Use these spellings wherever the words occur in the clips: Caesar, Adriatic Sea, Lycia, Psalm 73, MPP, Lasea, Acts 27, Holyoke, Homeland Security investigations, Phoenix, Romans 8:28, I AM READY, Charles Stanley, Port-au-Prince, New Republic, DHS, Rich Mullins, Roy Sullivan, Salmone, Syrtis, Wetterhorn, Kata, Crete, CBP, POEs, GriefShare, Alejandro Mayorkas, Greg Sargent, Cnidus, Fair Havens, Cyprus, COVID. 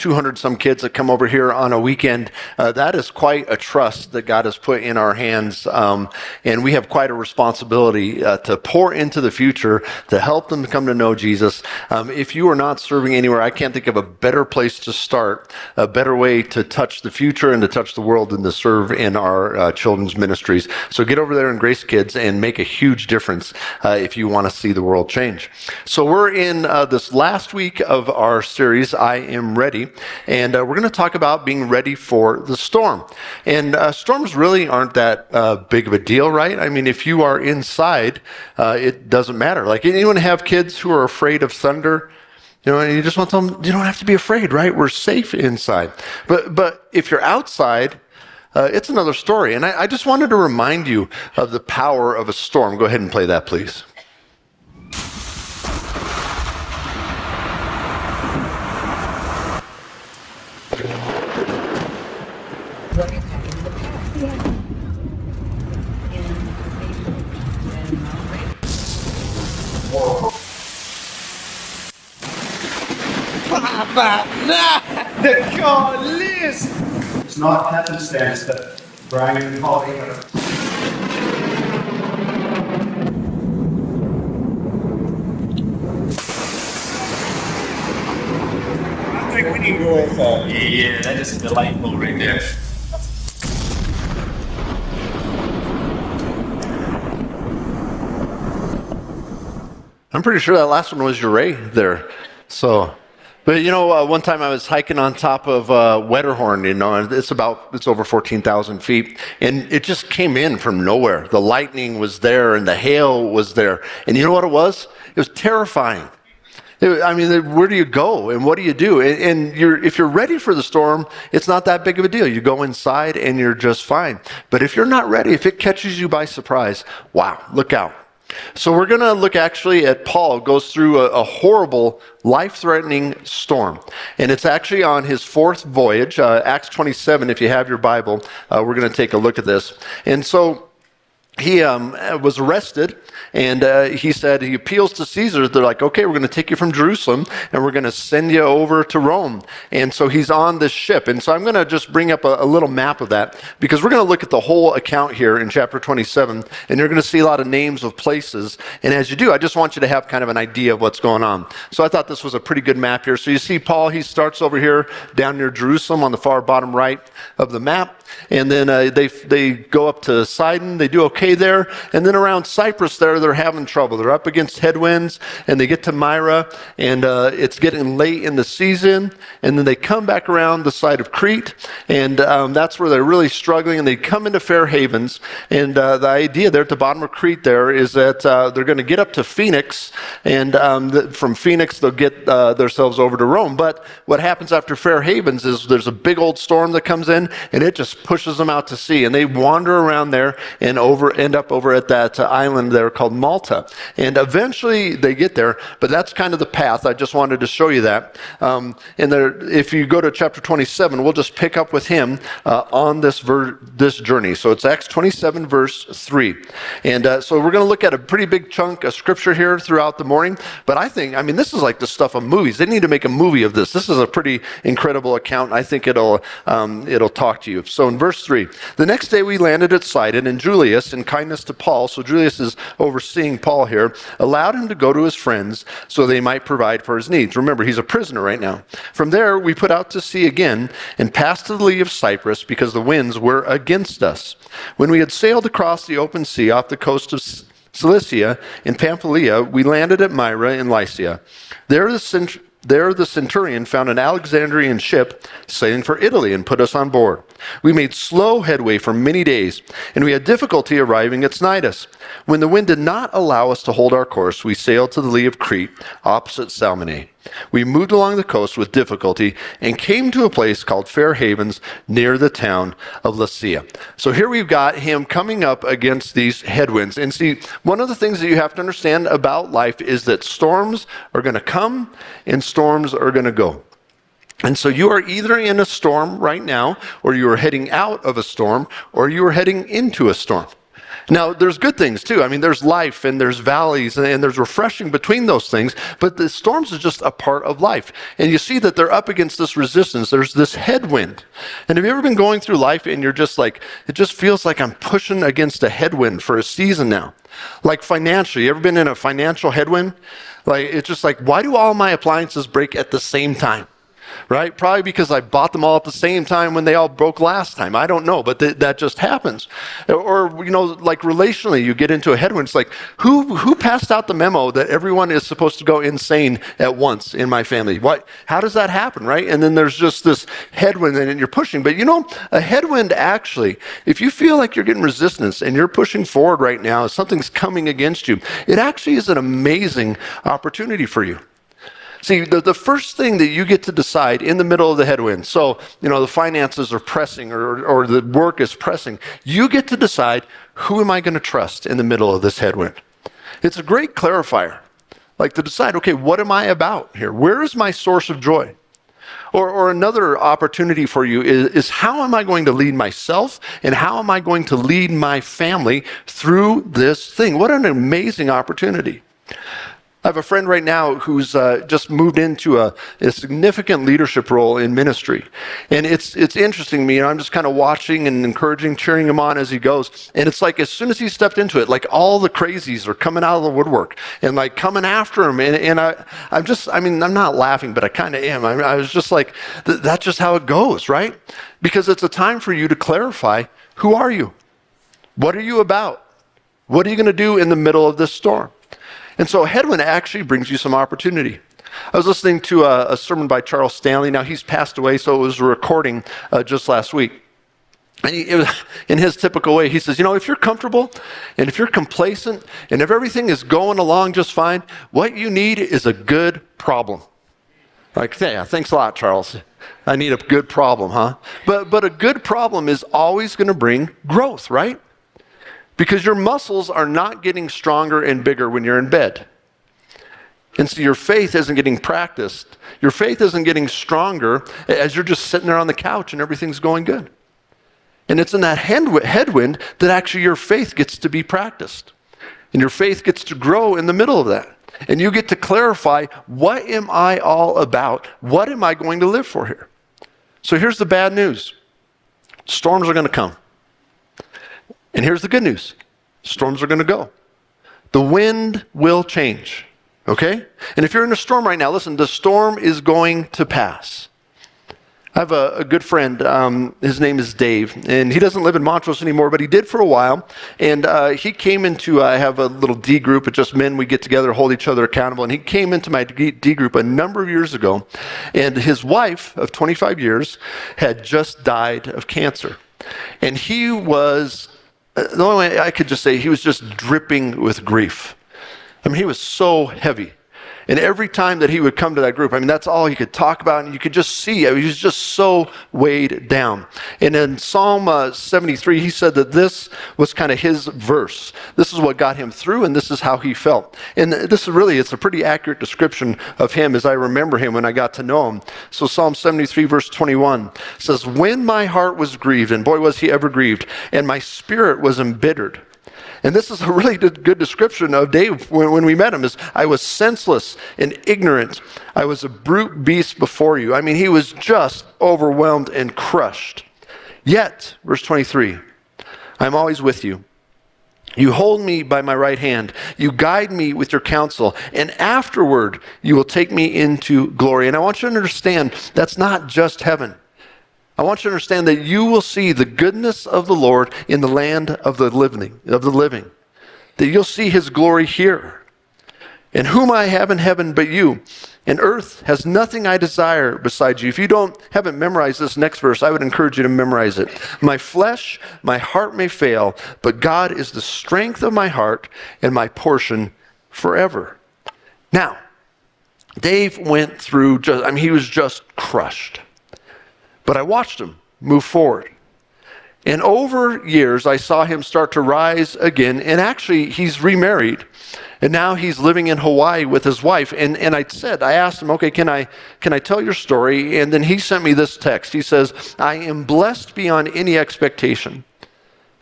200-some kids that come over here on a weekend, that is quite a trust that God has put in our hands. And we have quite a responsibility to pour into the future, to help them come to know Jesus. If you are not serving anywhere, I can't think of a better place to start, a better way to touch the future and to touch the world than to serve in our children's ministries. So get over there in Grace Kids and make a huge difference if you want to see the world change. So we're in this last week of our series, I Am Ready. And we're going to talk about being ready for the storm. And storms really aren't that big of a deal, right? I mean, if you are inside, it doesn't matter. Like, anyone have kids who are afraid of thunder? You know, and you just want them, you don't have to be afraid, right? We're safe inside. But if you're outside, it's another story. And I just wanted to remind you of the power of a storm. Go ahead and play that, please. It's not happenstance that Brian and Holly are. I think we need to go with that. Yeah, that is delightful right there. I'm pretty sure that last one was your Ray there. So. But you know, one time I was hiking on top of Wetterhorn, you know, and it's over 14,000 feet, and it just came in from nowhere. The lightning was there, and the hail was there, and you know what it was? It was terrifying. I mean, where do you go, and what do you do? And if you're ready for the storm, it's not that big of a deal. You go inside, and you're just fine. But if you're not ready, if it catches you by surprise, wow, look out. So we're going to look actually at Paul goes through a horrible, life-threatening storm. And it's actually on his fourth voyage, Acts 27, if you have your Bible. We're going to take a look at this. And so he was arrested, and he said he appeals to Caesar. They're like, okay, we're going to take you from Jerusalem, and we're going to send you over to Rome. And so he's on this ship. And so I'm going to just bring up a little map of that, because we're going to look at the whole account here in chapter 27, and you're going to see a lot of names of places. And as you do, I just want you to have kind of an idea of what's going on. So I thought this was a pretty good map here. So you see Paul, he starts over here down near Jerusalem on the far bottom right of the map, and then they go up to Sidon. They do okay there, and then around Cyprus there, they're having trouble. They're up against headwinds, and they get to Myra, and it's getting late in the season, and then they come back around the side of Crete, and that's where they're really struggling, and they come into Fair Havens, and the idea there at the bottom of Crete there is that they're going to get up to Phoenix, and from Phoenix, they'll get themselves over to Rome. But what happens after Fair Havens is there's a big old storm that comes in, and it just pushes them out to sea, and they wander around there and end up over at that island there called Malta. And eventually they get there, but that's kind of the path. I just wanted to show you that. And if you go to chapter 27, we'll just pick up with him on this journey. So it's Acts 27, verse 3. And so we're going to look at a pretty big chunk of scripture here throughout the morning. But I mean, this is like the stuff of movies. They need to make a movie of this. This is a pretty incredible account. I think it'll talk to you. So in verse 3, the next day we landed at Sidon, and Julius, in kindness to Paul, so Julius is overseeing Paul here, allowed him to go to his friends so they might provide for his needs. Remember, he's a prisoner right now. From there, we put out to sea again and passed to the lee of Cyprus because the winds were against us. When we had sailed across the open sea off the coast of Cilicia and Pamphylia, we landed at Myra in Lycia. There the centurion found an Alexandrian ship sailing for Italy and put us on board. We made slow headway for many days, and we had difficulty arriving at Cnidus. When the wind did not allow us to hold our course, we sailed to the lee of Crete, opposite Salmone. We moved along the coast with difficulty and came to a place called Fair Havens near the town of Lasea. So here we've got him coming up against these headwinds. And see, one of the things that you have to understand about life is that storms are going to come and storms are going to go. And so you are either in a storm right now, or you are heading out of a storm, or you are heading into a storm. Now, there's good things, too. I mean, there's life, and there's valleys, and there's refreshing between those things, but the storms are just a part of life. And you see that they're up against this resistance. There's this headwind. And have you ever been going through life, and you're just like, it just feels like I'm pushing against a headwind for a season now? Like financially, you ever been in a financial headwind? Like, it's just like, why do all my appliances break at the same time? Right? Probably because I bought them all at the same time when they all broke last time. I don't know, but that just happens. Or, you know, like relationally, you get into a headwind. It's like, who passed out the memo that everyone is supposed to go insane at once in my family? What? How does that happen, right? And then there's just this headwind and you're pushing. But you know, a headwind actually, if you feel like you're getting resistance and you're pushing forward right now, something's coming against you, it actually is an amazing opportunity for you. See, the first thing that you get to decide in the middle of the headwind, so, you know, the finances are pressing or the work is pressing, you get to decide, who am I going to trust in the middle of this headwind? It's a great clarifier, like to decide, okay, what am I about here? Where is my source of joy? Or another opportunity for you is how am I going to lead myself and how am I going to lead my family through this thing? What an amazing opportunity. I have a friend right now who's just moved into a significant leadership role in ministry. And it's interesting to me. You know, I'm just kind of watching and encouraging, cheering him on as he goes. And it's like as soon as he stepped into it, like all the crazies are coming out of the woodwork and like coming after him. And I'm just, I mean, I'm not laughing, but I kind of am. I was just like, that's just how it goes, right? Because it's a time for you to clarify, who are you? What are you about? What are you going to do in the middle of this storm? And so a headwind actually brings you some opportunity. I was listening to a sermon by Charles Stanley. Now, he's passed away, so it was a recording just last week. And it was, in his typical way, he says, you know, if you're comfortable and if you're complacent and if everything is going along just fine, what you need is a good problem. Like, yeah, thanks a lot, Charles. I need a good problem, huh? But a good problem is always going to bring growth, right? Because your muscles are not getting stronger and bigger when you're in bed. And so your faith isn't getting practiced. Your faith isn't getting stronger as you're just sitting there on the couch and everything's going good. And it's in that headwind that actually your faith gets to be practiced. And your faith gets to grow in the middle of that. And you get to clarify, what am I all about? What am I going to live for here? So here's the bad news. Storms are going to come. And here's the good news. Storms are going to go. The wind will change, okay? And if you're in a storm right now, listen, the storm is going to pass. I have a good friend. His name is Dave, and he doesn't live in Montrose anymore, but he did for a while. And he came into, I have a little D group. It's just men. We get together, hold each other accountable. And he came into my D group a number of years ago, and his wife of 25 years had just died of cancer. And he was... the only way I could just say, he was just dripping with grief. I mean, he was so heavy. And every time that he would come to that group, I mean, that's all he could talk about. And you could just see, I mean, he was just so weighed down. And in Psalm 73, he said that this was kind of his verse. This is what got him through, and this is how he felt. And this is really, it's a pretty accurate description of him as I remember him when I got to know him. So Psalm 73, verse 21 says, "When my heart was grieved," and boy, was he ever grieved, "and my spirit was embittered." And this is a really good description of Dave when we met him, is I was senseless and ignorant. I was a brute beast before you. I mean, he was just overwhelmed and crushed. Yet, verse 23, "I'm always with you. You hold me by my right hand. You guide me with your counsel. And afterward, you will take me into glory." And I want you to understand, that's not just heaven. I want you to understand that you will see the goodness of the Lord in the land of the living. That you'll see his glory here. "And whom I have in heaven but you, and earth has nothing I desire besides you." If you haven't memorized this next verse, I would encourage you to memorize it. "My flesh, my heart may fail, but God is the strength of my heart and my portion forever." Now, Dave went through, he was just crushed. But I watched him move forward. And over years, I saw him start to rise again. And actually, he's remarried. And now he's living in Hawaii with his wife. And I asked him, okay, can I tell your story? And then he sent me this text. He says, I am blessed beyond any expectation,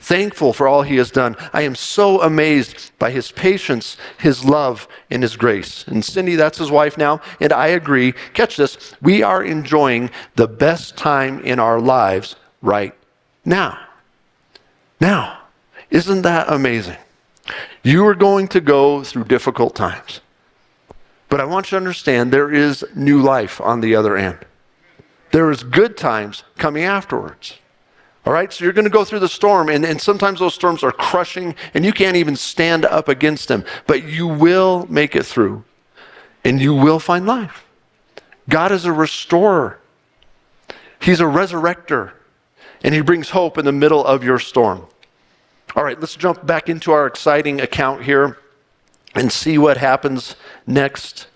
thankful for all he has done. I am so amazed by his patience, his love, and his grace. And Cindy, that's his wife now, and I agree. Catch this. We are enjoying the best time in our lives right now. Now, isn't that amazing? You are going to go through difficult times. But I want you to understand there is new life on the other end. There is good times coming afterwards. All right, so you're going to go through the storm, and sometimes those storms are crushing, and you can't even stand up against them. But you will make it through, and you will find life. God is a restorer. He's a resurrector, and he brings hope in the middle of your storm. All right, let's jump back into our exciting account here and see what happens next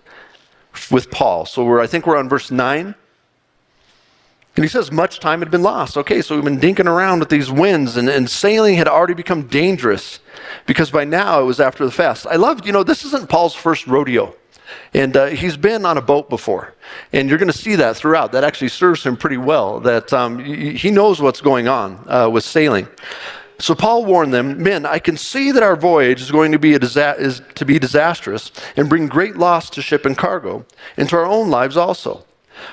with Paul. So I think we're on verse 9. And he says, much time had been lost. Okay, so we've been dinking around with these winds, and sailing had already become dangerous because by now it was after the fast. I loved, this isn't Paul's first rodeo. And he's been on a boat before. And you're going to see that throughout. That actually serves him pretty well, that he knows what's going on with sailing. So Paul warned them, men, I can see that our voyage is going to be disastrous and bring great loss to ship and cargo and to our own lives also.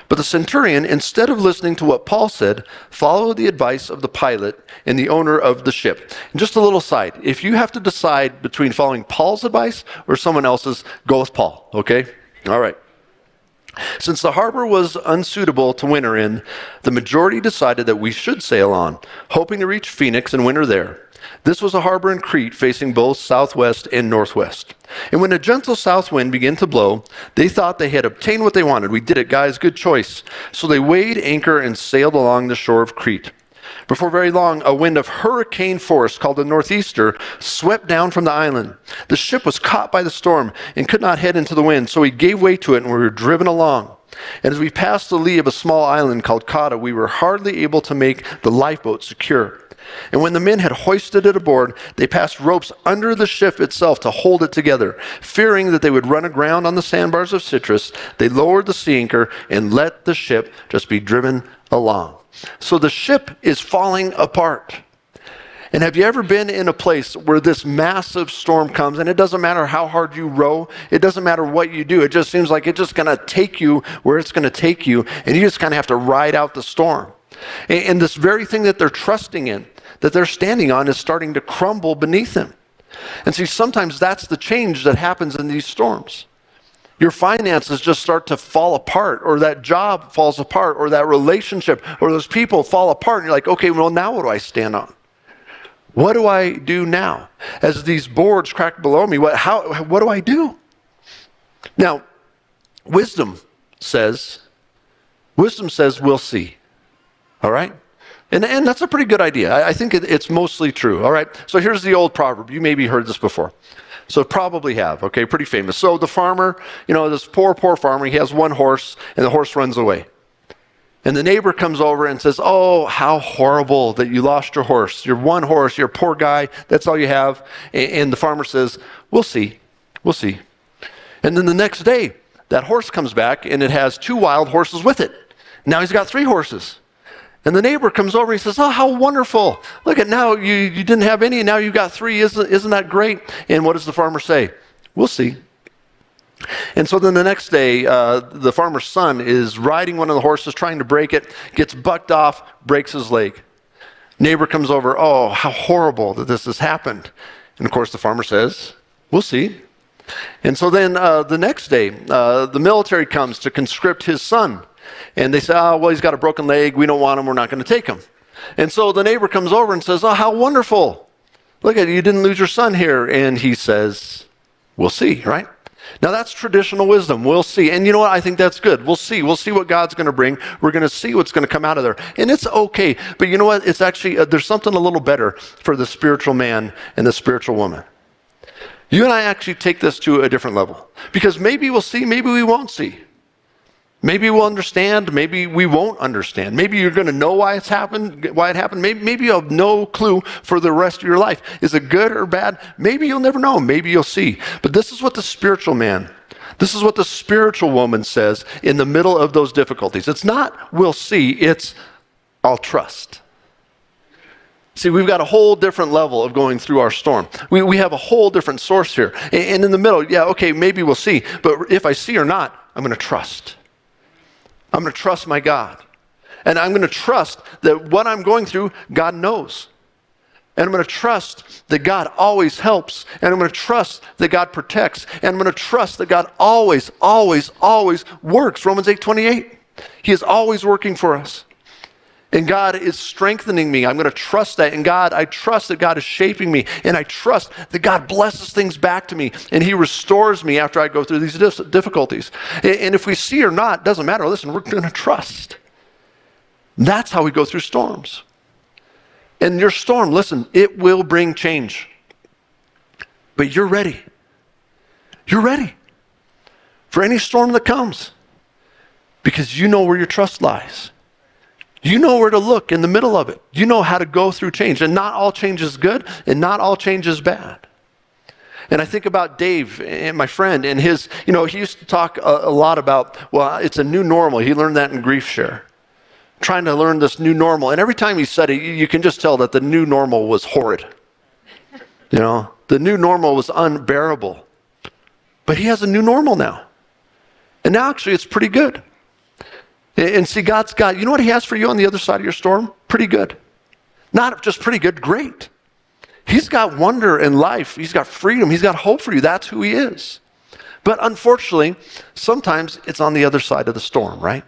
But the centurion, instead of listening to what Paul said, followed the advice of the pilot and the owner of the ship. And just a little side, if you have to decide between following Paul's advice or someone else's, go with Paul, okay? All right. Since the harbor was unsuitable to winter in, the majority decided that we should sail on, hoping to reach Phoenix and winter there. This was a harbor in Crete facing both southwest and northwest. And when a gentle south wind began to blow, they thought they had obtained what they wanted. We did it, guys. Good choice. So they weighed anchor and sailed along the shore of Crete. Before very long, a wind of hurricane force called the northeaster swept down from the island. The ship was caught by the storm and could not head into the wind, so we gave way to it and we were driven along. And as we passed the lee of a small island called Kata, we were hardly able to make the lifeboat secure. And when the men had hoisted it aboard, they passed ropes under the ship itself to hold it together. Fearing that they would run aground on the sandbars of Syrtis, they lowered the sea anchor and let the ship just be driven along. So the ship is falling apart. And have you ever been in a place where this massive storm comes, and it doesn't matter how hard you row, it doesn't matter what you do, it just seems like it's just going to take you where it's going to take you, and you just kind of have to ride out the storm. And this very thing that they're trusting in, that they're standing on, is starting to crumble beneath them. And see, sometimes that's the change that happens in these storms. Your finances just start to fall apart, or that job falls apart, or that relationship, or those people fall apart, and you're like, okay, well, now what do I stand on? What do I do now? As these boards crack below me, what do I do? Now, wisdom says, we'll see. All right? And that's a pretty good idea. I think it's mostly true. All right? So here's the old proverb. You maybe heard this before. So probably have. Okay, pretty famous. So the farmer, this poor farmer, he has one horse, and the horse runs away. And the neighbor comes over and says, oh, how horrible that you lost your horse. Your one horse, you're a poor guy. That's all you have. And the farmer says, we'll see. And then the next day, that horse comes back, and it has two wild horses with it. Now he's got three horses. And the neighbor comes over and he says, oh, how wonderful. Look at now, you didn't have any, and now you've got three. Isn't that great? And what does the farmer say? We'll see. And so then the next day, the farmer's son is riding one of the horses, trying to break it, gets bucked off, breaks his leg. Neighbor comes over, oh, how horrible that this has happened. And of course the farmer says, we'll see. And so then the next day, the military comes to conscript his son. And they say, oh, well, he's got a broken leg. We don't want him. We're not going to take him. And so the neighbor comes over and says, oh, how wonderful. Look at it. You didn't lose your son here. And he says, we'll see, right? Now, that's traditional wisdom. We'll see. And you know what? I think that's good. We'll see. We'll see what God's going to bring. We're going to see what's going to come out of there. And it's okay. But you know what? It's actually, there's something a little better for the spiritual man and the spiritual woman. You and I actually take this to a different level, because maybe we'll see, maybe we won't see. Maybe we'll understand, maybe we won't understand. Maybe you're going to know why it happened. Maybe you'll have no clue for the rest of your life. Is it good or bad? Maybe you'll never know. Maybe you'll see. But this is what the spiritual man, this is what the spiritual woman says in the middle of those difficulties. It's not, we'll see, it's, I'll trust. See, we've got a whole different level of going through our storm. We have a whole different source here. And in the middle, yeah, okay, maybe we'll see. But if I see or not, I'm going to trust. I'm going to trust my God. And I'm going to trust that what I'm going through, God knows. And I'm going to trust that God always helps. And I'm going to trust that God protects. And I'm going to trust that God always, always works. Romans 8:28. He is always working for us. And God is strengthening me. I'm going to trust that. And God, I trust that God is shaping me. And I trust that God blesses things back to me. And He restores me after I go through these difficulties. And if we see or not, doesn't matter. Listen, we're going to trust. That's how we go through storms. And your storm, listen, it will bring change. But you're ready. You're ready for any storm that comes, because you know where your trust lies. You know where to look in the middle of it. You know how to go through change. And not all change is good, and not all change is bad. And I think about Dave, and my friend, and his, you know, he used to talk a lot about, well, it's a new normal. He learned that in GriefShare, trying to learn this new normal. And every time he said it, you can just tell that the new normal was horrid. You know, the new normal was unbearable. But he has a new normal now. And now actually it's pretty good. And see, God's got, you know what He has for you on the other side of your storm? Pretty good. Not just pretty good, great. He's got wonder and life. He's got freedom. He's got hope for you. That's who He is. But unfortunately, sometimes it's on the other side of the storm, right?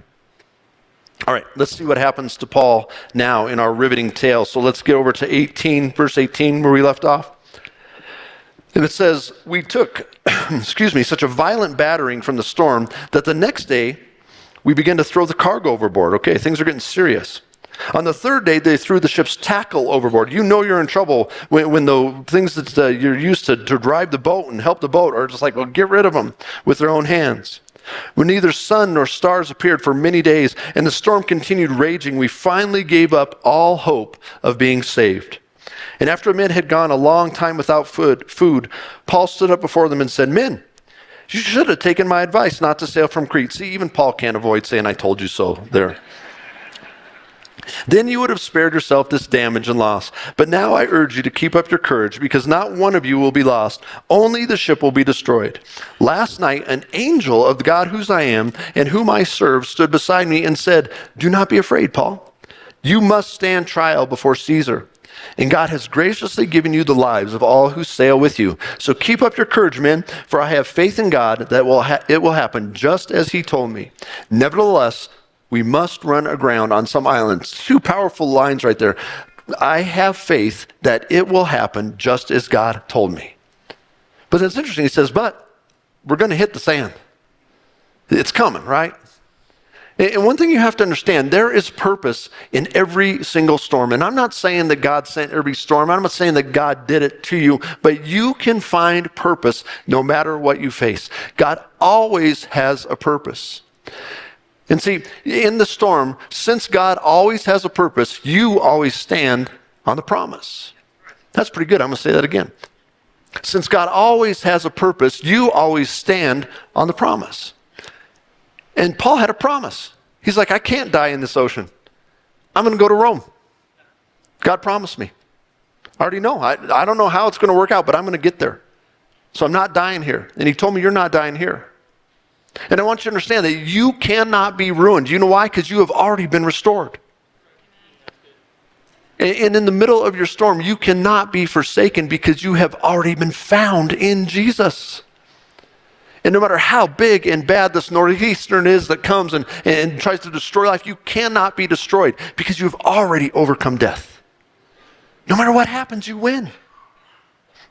All right, let's see what happens to Paul now in our riveting tale. So let's get over to 18, verse 18, where we left off. And it says, we took, such a violent battering from the storm that the next day, we began to throw the cargo overboard. Okay, things are getting serious. On the third day, they threw the ship's tackle overboard. You know you're in trouble when the things that you're used to drive the boat and help the boat are just like, well, get rid of them with their own hands. When neither sun nor stars appeared for many days and the storm continued raging, we finally gave up all hope of being saved. And after men had gone a long time without food, Paul stood up before them and said, "Men, you should have taken my advice not to sail from Crete." See, even Paul can't avoid saying, "I told you so" there. "Then you would have spared yourself this damage and loss. But now I urge you to keep up your courage, because not one of you will be lost. Only the ship will be destroyed. Last night, an angel of the God whose I am and whom I serve stood beside me and said, 'Do not be afraid, Paul. You must stand trial before Caesar. And God has graciously given you the lives of all who sail with you. So keep up your courage, men, for I have faith in God that it will happen just as He told me. Nevertheless, we must run aground on some islands.'" Two powerful lines right there. I have faith that it will happen just as God told me. But that's interesting. He says, but we're going to hit the sand. It's coming, right? And one thing you have to understand, there is purpose in every single storm. And I'm not saying that God sent every storm. I'm not saying that God did it to you. But you can find purpose no matter what you face. God always has a purpose. And see, in the storm, since God always has a purpose, you always stand on the promise. That's pretty good. I'm going to say that again. Since God always has a purpose, you always stand on the promise. And Paul had a promise. He's like, I can't die in this ocean. I'm going to go to Rome. God promised me. I already know. I don't know how it's going to work out, but I'm going to get there. So I'm not dying here. And He told me, you're not dying here. And I want you to understand that you cannot be ruined. You know why? Because you have already been restored. And in the middle of your storm, you cannot be forsaken, because you have already been found in Jesus. And no matter how big and bad this northeastern is that comes and tries to destroy life, you cannot be destroyed, because you've already overcome death. No matter what happens, you win.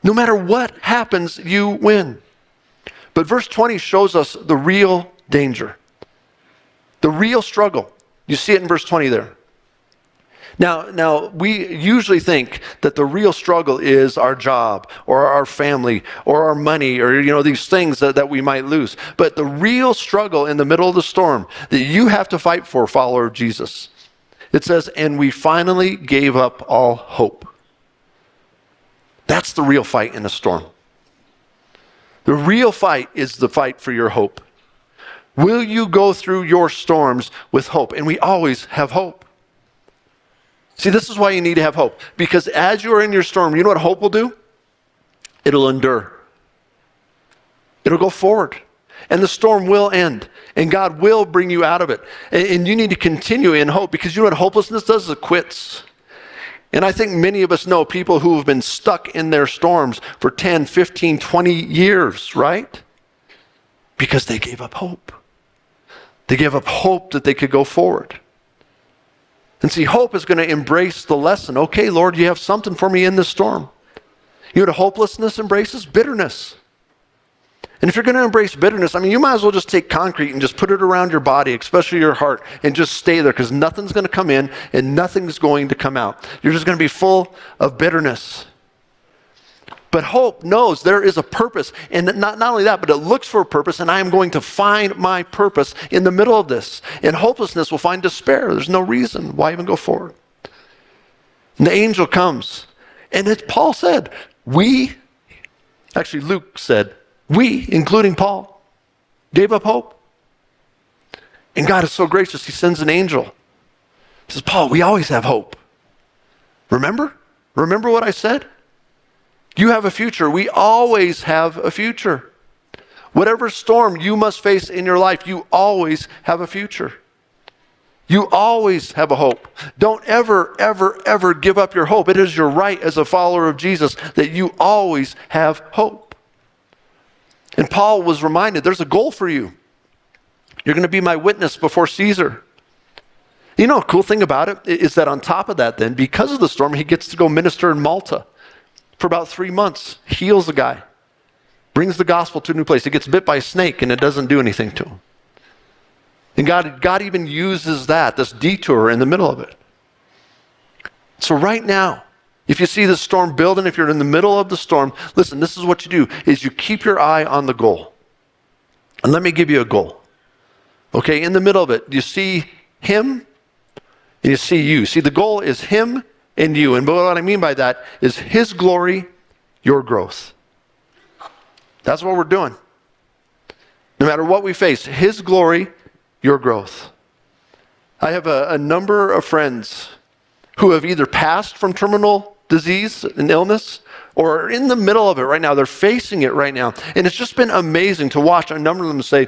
No matter what happens, you win. But verse 20 shows us the real danger, the real struggle. You see it in verse 20 there. Now, we usually think that the real struggle is our job or our family or our money or, these things that we might lose. But the real struggle in the middle of the storm that you have to fight for, follower of Jesus, it says, and we finally gave up all hope. That's the real fight in a storm. The real fight is the fight for your hope. Will you go through your storms with hope? And we always have hope. See, this is why you need to have hope. Because as you are in your storm, you know what hope will do? It'll endure. It'll go forward. And the storm will end. And God will bring you out of it. And you need to continue in hope. Because you know what hopelessness does? It quits. And I think many of us know people who have been stuck in their storms for 10, 15, 20 years, right? Because they gave up hope. They gave up hope that they could go forward. And see, hope is going to embrace the lesson. Okay, Lord, you have something for me in this storm. You know what hopelessness embraces? Bitterness. And if you're going to embrace bitterness, you might as well just take concrete and just put it around your body, especially your heart, and just stay there, because nothing's going to come in and nothing's going to come out. You're just going to be full of bitterness. But hope knows there is a purpose, and not only that, but it looks for a purpose, and I am going to find my purpose in the middle of this. And hopelessness will find despair. There's no reason. Why even go forward? And the angel comes, and as Paul said, Luke said, we, including Paul, gave up hope. And God is so gracious, he sends an angel. He says, Paul, we always have hope. Remember? Remember what I said? You have a future. We always have a future. Whatever storm you must face in your life, you always have a future. You always have a hope. Don't ever, ever, ever give up your hope. It is your right as a follower of Jesus that you always have hope. And Paul was reminded, there's a goal for you. You're going to be my witness before Caesar. You know, a cool thing about it is that on top of that then, because of the storm, he gets to go minister in Malta for about 3 months, heals a guy, brings the gospel to a new place. He gets bit by a snake and it doesn't do anything to him. And God even uses this detour in the middle of it. So right now, if you see the storm building, if you're in the middle of the storm, listen, this is what you do, is you keep your eye on the goal. And let me give you a goal. Okay, in the middle of it, you see him and you see you. See, the goal is him and you. And what I mean by that is his glory, your growth. That's what we're doing. No matter what we face, his glory, your growth. I have a number of friends who have either passed from terminal disease and illness or are in the middle of it right now. They're facing it right now. And it's just been amazing to watch a number of them say,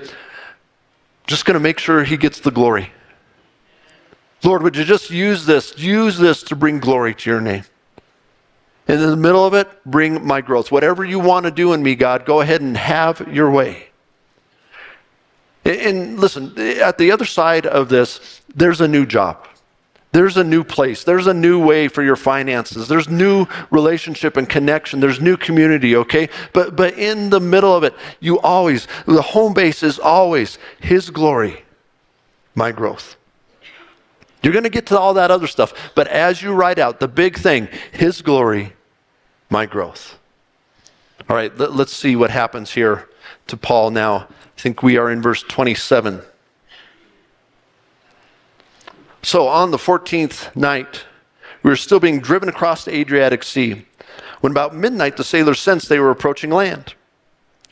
just going to make sure he gets the glory. Lord, would you just use this to bring glory to your name. And in the middle of it, bring my growth. Whatever you want to do in me, God, go ahead and have your way. And listen, at the other side of this, there's a new job. There's a new place. There's a new way for your finances. There's new relationship and connection. There's new community, okay? But in the middle of it, the home base is always his glory, my growth. You're going to get to all that other stuff, but as you write out the big thing, his glory, my growth. All right, let's see what happens here to Paul now. I think we are in verse 27. So on the 14th night, we were still being driven across the Adriatic Sea. When about midnight, the sailors sensed they were approaching land.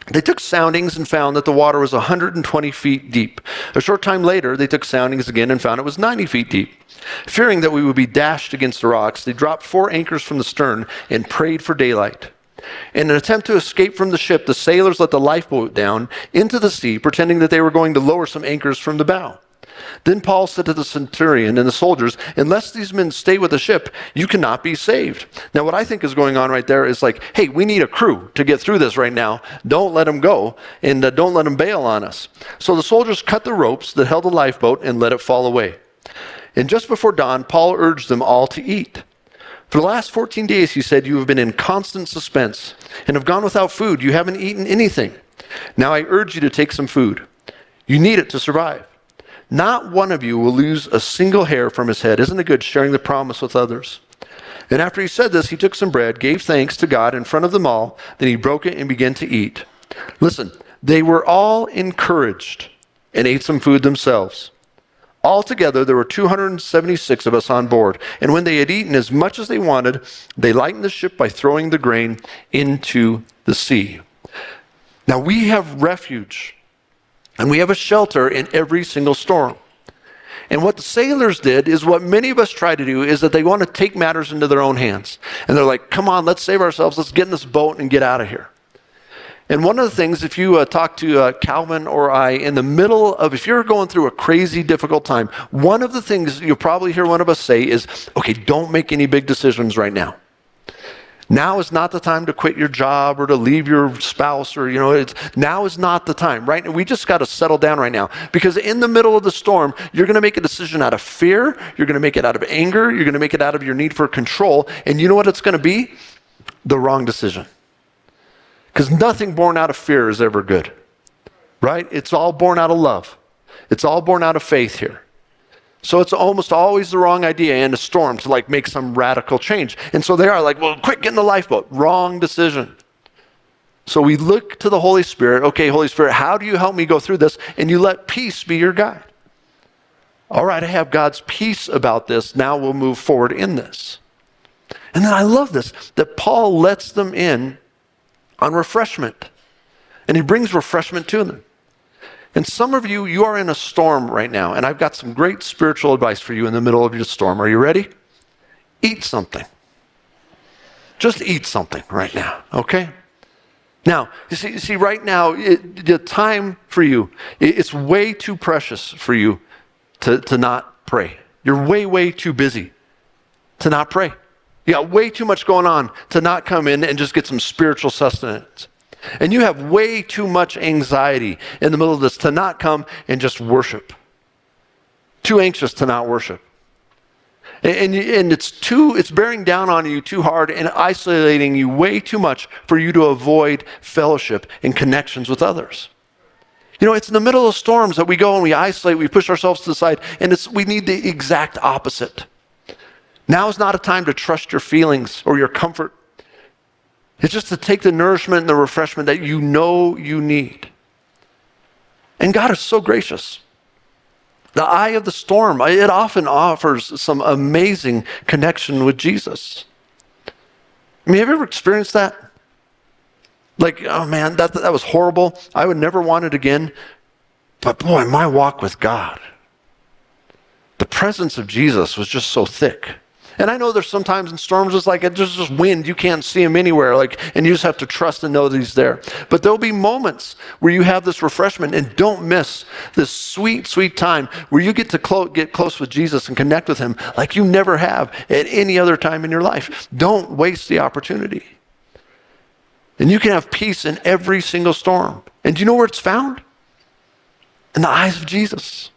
They took soundings and found that the water was 120 feet deep. A short time later, they took soundings again and found it was 90 feet deep. Fearing that we would be dashed against the rocks, they dropped 4 anchors from the stern and prayed for daylight. In an attempt to escape from the ship, the sailors let the lifeboat down into the sea, pretending that they were going to lower some anchors from the bow. Then Paul said to the centurion and the soldiers, unless these men stay with the ship, you cannot be saved. Now, what I think is going on right there is like, hey, we need a crew to get through this right now. Don't let them go, and don't let them bail on us. So the soldiers cut the ropes that held the lifeboat and let it fall away. And just before dawn, Paul urged them all to eat. For the last 14 days, he said, you have been in constant suspense and have gone without food. You haven't eaten anything. Now I urge you to take some food. You need it to survive. Not one of you will lose a single hair from his head. Isn't it good sharing the promise with others? And after he said this, he took some bread, gave thanks to God in front of them all. Then he broke it and began to eat. Listen, they were all encouraged and ate some food themselves. Altogether, there were 276 of us on board. And when they had eaten as much as they wanted, they lightened the ship by throwing the grain into the sea. Now we have refuge and we have a shelter in every single storm. And what the sailors did is what many of us try to do is that they want to take matters into their own hands. And they're like, come on, let's save ourselves. Let's get in this boat and get out of here. And one of the things, if you talk to Calvin or I, in the middle of, if you're going through a crazy, difficult time, one of the things you'll probably hear one of us say is, okay, don't make any big decisions right now. Now is not the time to quit your job or to leave your spouse or, now is not the time, right? We just got to settle down right now because in the middle of the storm, you're going to make a decision out of fear. You're going to make it out of anger. You're going to make it out of your need for control. And you know what it's going to be? The wrong decision. Because nothing born out of fear is ever good, right? It's all born out of love. It's all born out of faith here. So it's almost always the wrong idea in a storm to like make some radical change. And so they are like, well, quick, get in the lifeboat. Wrong decision. So we look to the Holy Spirit. Okay, Holy Spirit, how do you help me go through this? And you let peace be your guide. All right, I have God's peace about this. Now we'll move forward in this. And then I love this, that Paul lets them in on refreshment. And he brings refreshment to them. And some of you, you are in a storm right now. And I've got some great spiritual advice for you in the middle of your storm. Are you ready? Eat something. Just eat something right now, okay? Now, you see right now, the time for you, it's way too precious for you to not pray. You're way too busy to not pray. You got way too much going on to not come in and just get some spiritual sustenance. And you have way too much anxiety in the middle of this to not come and just worship. Too anxious to not worship. And it's bearing down on you too hard and isolating you way too much for you to avoid fellowship and connections with others. You know, it's in the middle of storms that we go and we isolate, we push ourselves to the side, and we need the exact opposite. Now is not a time to trust your feelings or your comfort. It's just to take the nourishment and the refreshment that you know you need. And God is so gracious. The eye of the storm, it often offers some amazing connection with Jesus. I mean, have you ever experienced that? Like, oh man, that was horrible. I would never want it again. But boy, my walk with God, the presence of Jesus was just so thick. And I know there's sometimes in storms, it's like there's just wind. You can't see him anywhere. And you just have to trust and know that he's there. But there'll be moments where you have this refreshment and don't miss this sweet, sweet time where you get to get close with Jesus and connect with him like you never have at any other time in your life. Don't waste the opportunity. And you can have peace in every single storm. And do you know where it's found? In the eyes of Jesus.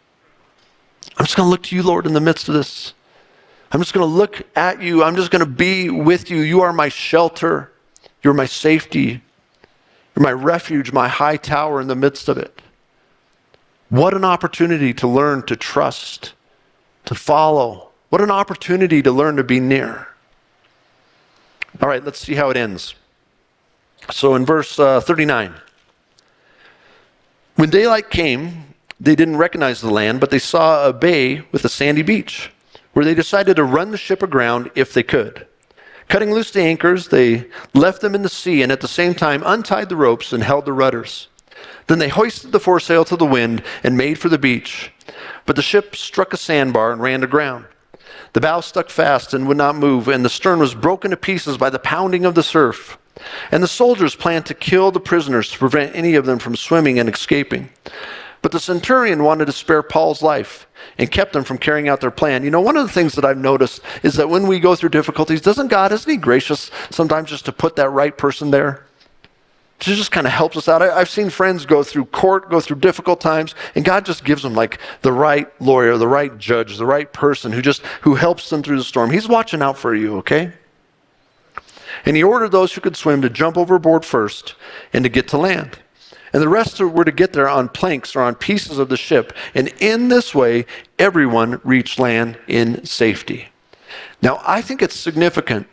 I'm just going to look to you, Lord, in the midst of this. I'm just going to look at you. I'm just going to be with you. You are my shelter. You're my safety. You're my refuge, my high tower in the midst of it. What an opportunity to learn to trust, to follow. What an opportunity to learn to be near. All right, let's see how it ends. So in verse 39, when daylight came, they didn't recognize the land, but they saw a bay with a sandy beach, where they decided to run the ship aground if they could. Cutting loose the anchors, they left them in the sea and at the same time untied the ropes and held the rudders. Then they hoisted the foresail to the wind and made for the beach. But the ship struck a sandbar and ran aground. The bow stuck fast and would not move, and the stern was broken to pieces by the pounding of the surf. And the soldiers planned to kill the prisoners to prevent any of them from swimming and escaping. But the centurion wanted to spare Paul's life and kept them from carrying out their plan. You know, one of the things that I've noticed is that when we go through difficulties, isn't he gracious sometimes just to put that right person there? It just kind of helps us out. I've seen friends go through court, go through difficult times, and God just gives them like the right lawyer, the right judge, the right person who helps them through the storm. He's watching out for you, okay? And he ordered those who could swim to jump overboard first and to get to land. and the rest were to get there on planks or on pieces of the ship, and in this way, everyone reached land in safety. Now, I think it's significant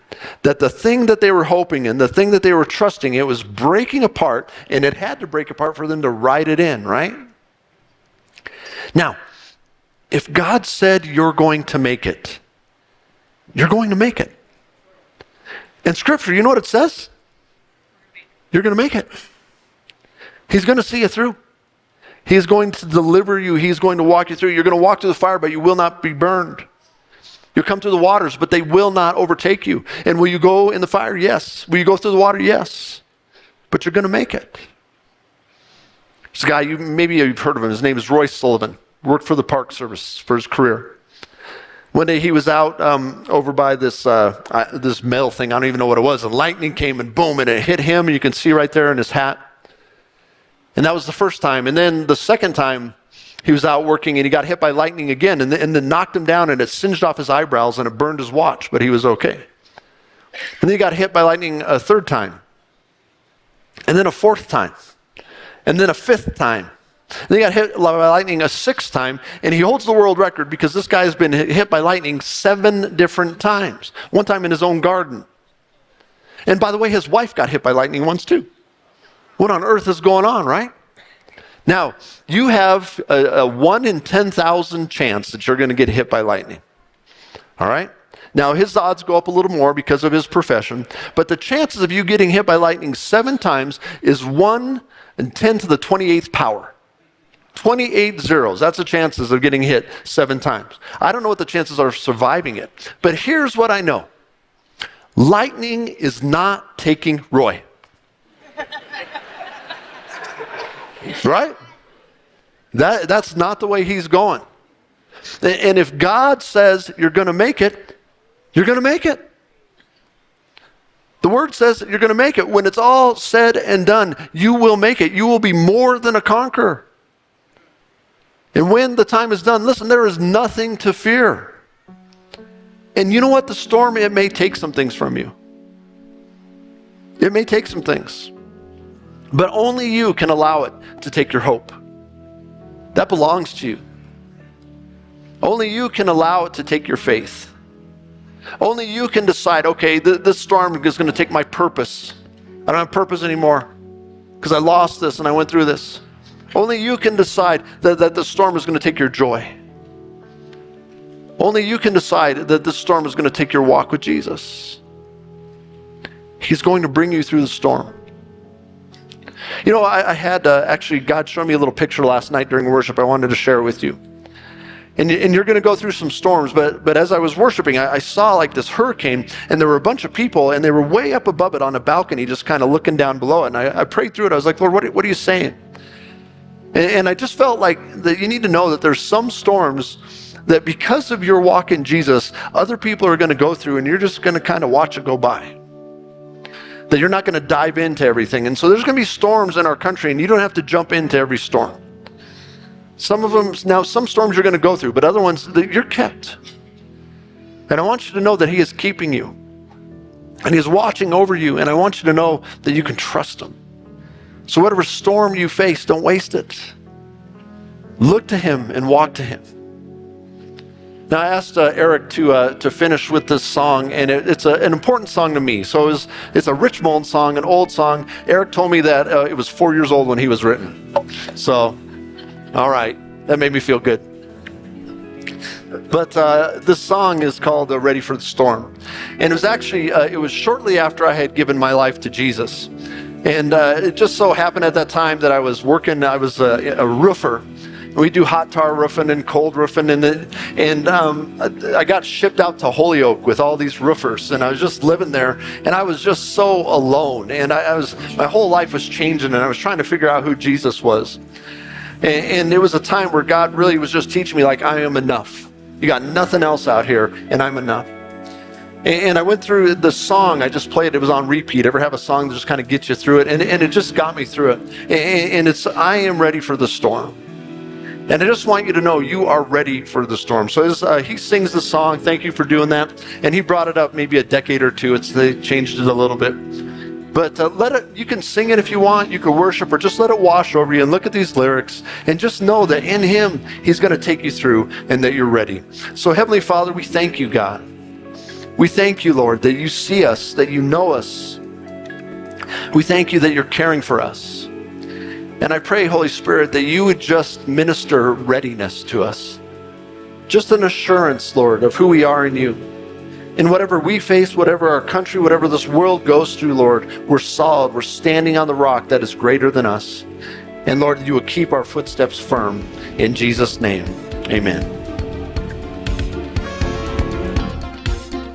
that the thing that they were hoping and the thing that they were trusting, it was breaking apart, and it had to break apart for them to ride it in, right? Now, if God said you're going to make it, you're going to make it. In Scripture, you know what it says? You're going to make it. He's going to see you through. He's going to deliver you. He's going to walk you through. You're going to walk through the fire, but you will not be burned. You'll come through the waters, but they will not overtake you. And will you go in the fire? Yes. Will you go through the water? Yes. But you're going to make it. This guy, maybe you've heard of him. His name is Roy Sullivan. Worked for the Park Service for his career. One day he was out over by this metal thing. I don't even know what it was. And lightning came and boom, and it hit him. And you can see right there in his hat. And that was the first time. And then the second time he was out working and he got hit by lightning again. And then knocked him down and it singed off his eyebrows and it burned his watch. But he was okay. And then he got hit by lightning a third time. And then a fourth time. And then a fifth time. They got hit by lightning a sixth time, and he holds the world record because this guy has been hit by lightning 7 different times, one time in his own garden. And by the way, his wife got hit by lightning once too. What on earth is going on, right? Now, you have a 1 in 10,000 chance that you're going to get hit by lightning, all right? Now, his odds go up a little more because of his profession, but the chances of you getting hit by lightning 7 times is 1 in 10 to the 28th power. 28 zeros, that's the chances of getting hit 7 times. I don't know what the chances are of surviving it, but here's what I know. Lightning is not taking Roy. Right? That's not the way he's going. And if God says you're going to make it, you're going to make it. The word says that you're going to make it. When it's all said and done, you will make it. You will be more than a conqueror. And when the time is done, listen, there is nothing to fear. And you know what? The storm, it may take some things from you. It may take some things. But only you can allow it to take your hope. That belongs to you. Only you can allow it to take your faith. Only you can decide, okay, this storm is going to take my purpose. I don't have purpose anymore because I lost this and I went through this. Only you can decide that the storm is going to take your joy. Only you can decide that the storm is going to take your walk with Jesus. He's going to bring you through the storm. You know, I had actually, God showed me a little picture last night during worship. I wanted to share with you. And you're going to go through some storms, but as I was worshiping, I saw like this hurricane, and there were a bunch of people, and they were way up above it on a balcony, just kind of looking down below it. And I prayed through it. I was like, Lord, what are you saying? And I just felt like that you need to know that there's some storms that because of your walk in Jesus, other people are going to go through and you're just going to kind of watch it go by. That you're not going to dive into everything. And so there's going to be storms in our country and you don't have to jump into every storm. Some of them, now some storms you're going to go through, but other ones that you're kept. And I want you to know that He is keeping you. And He is watching over you. And I want you to know that you can trust Him. So whatever storm you face, don't waste it. Look to Him and walk to Him. Now I asked Eric to finish with this song, and it's an important song to me. So it's a Rich Mullins song, an old song. Eric told me that it was 4 years old when he was written. So, all right, that made me feel good. But this song is called "Ready for the Storm," and it was actually shortly after I had given my life to Jesus. And it just so happened at that time that I was working, I was a roofer. We do hot tar roofing and cold roofing. I got shipped out to Holyoke with all these roofers. And I was just living there. And I was just so alone. And my whole life was changing. And I was trying to figure out who Jesus was. And it was a time where God really was just teaching me, like, I am enough. You got nothing else out here. And I'm enough. And I went through the song I just played. It was on repeat. Ever have a song that just kind of gets you through it? And it just got me through it. And it's, I am ready for the storm. And I just want you to know you are ready for the storm. So he sings the song, thank you for doing that. And he brought it up maybe a decade or two. They changed it a little bit. But let it, you can sing it if you want, you can worship, or just let it wash over you and look at these lyrics and just know that in Him, He's going to take you through and that you're ready. So Heavenly Father, we thank you, God. We thank you, Lord, that you see us, that you know us. We thank you that you're caring for us. And I pray, Holy Spirit, that you would just minister readiness to us. Just an assurance, Lord, of who we are in you. In whatever we face, whatever our country, whatever this world goes through, Lord, we're solid. We're standing on the rock that is greater than us. And Lord, you will keep our footsteps firm. In Jesus' name, amen.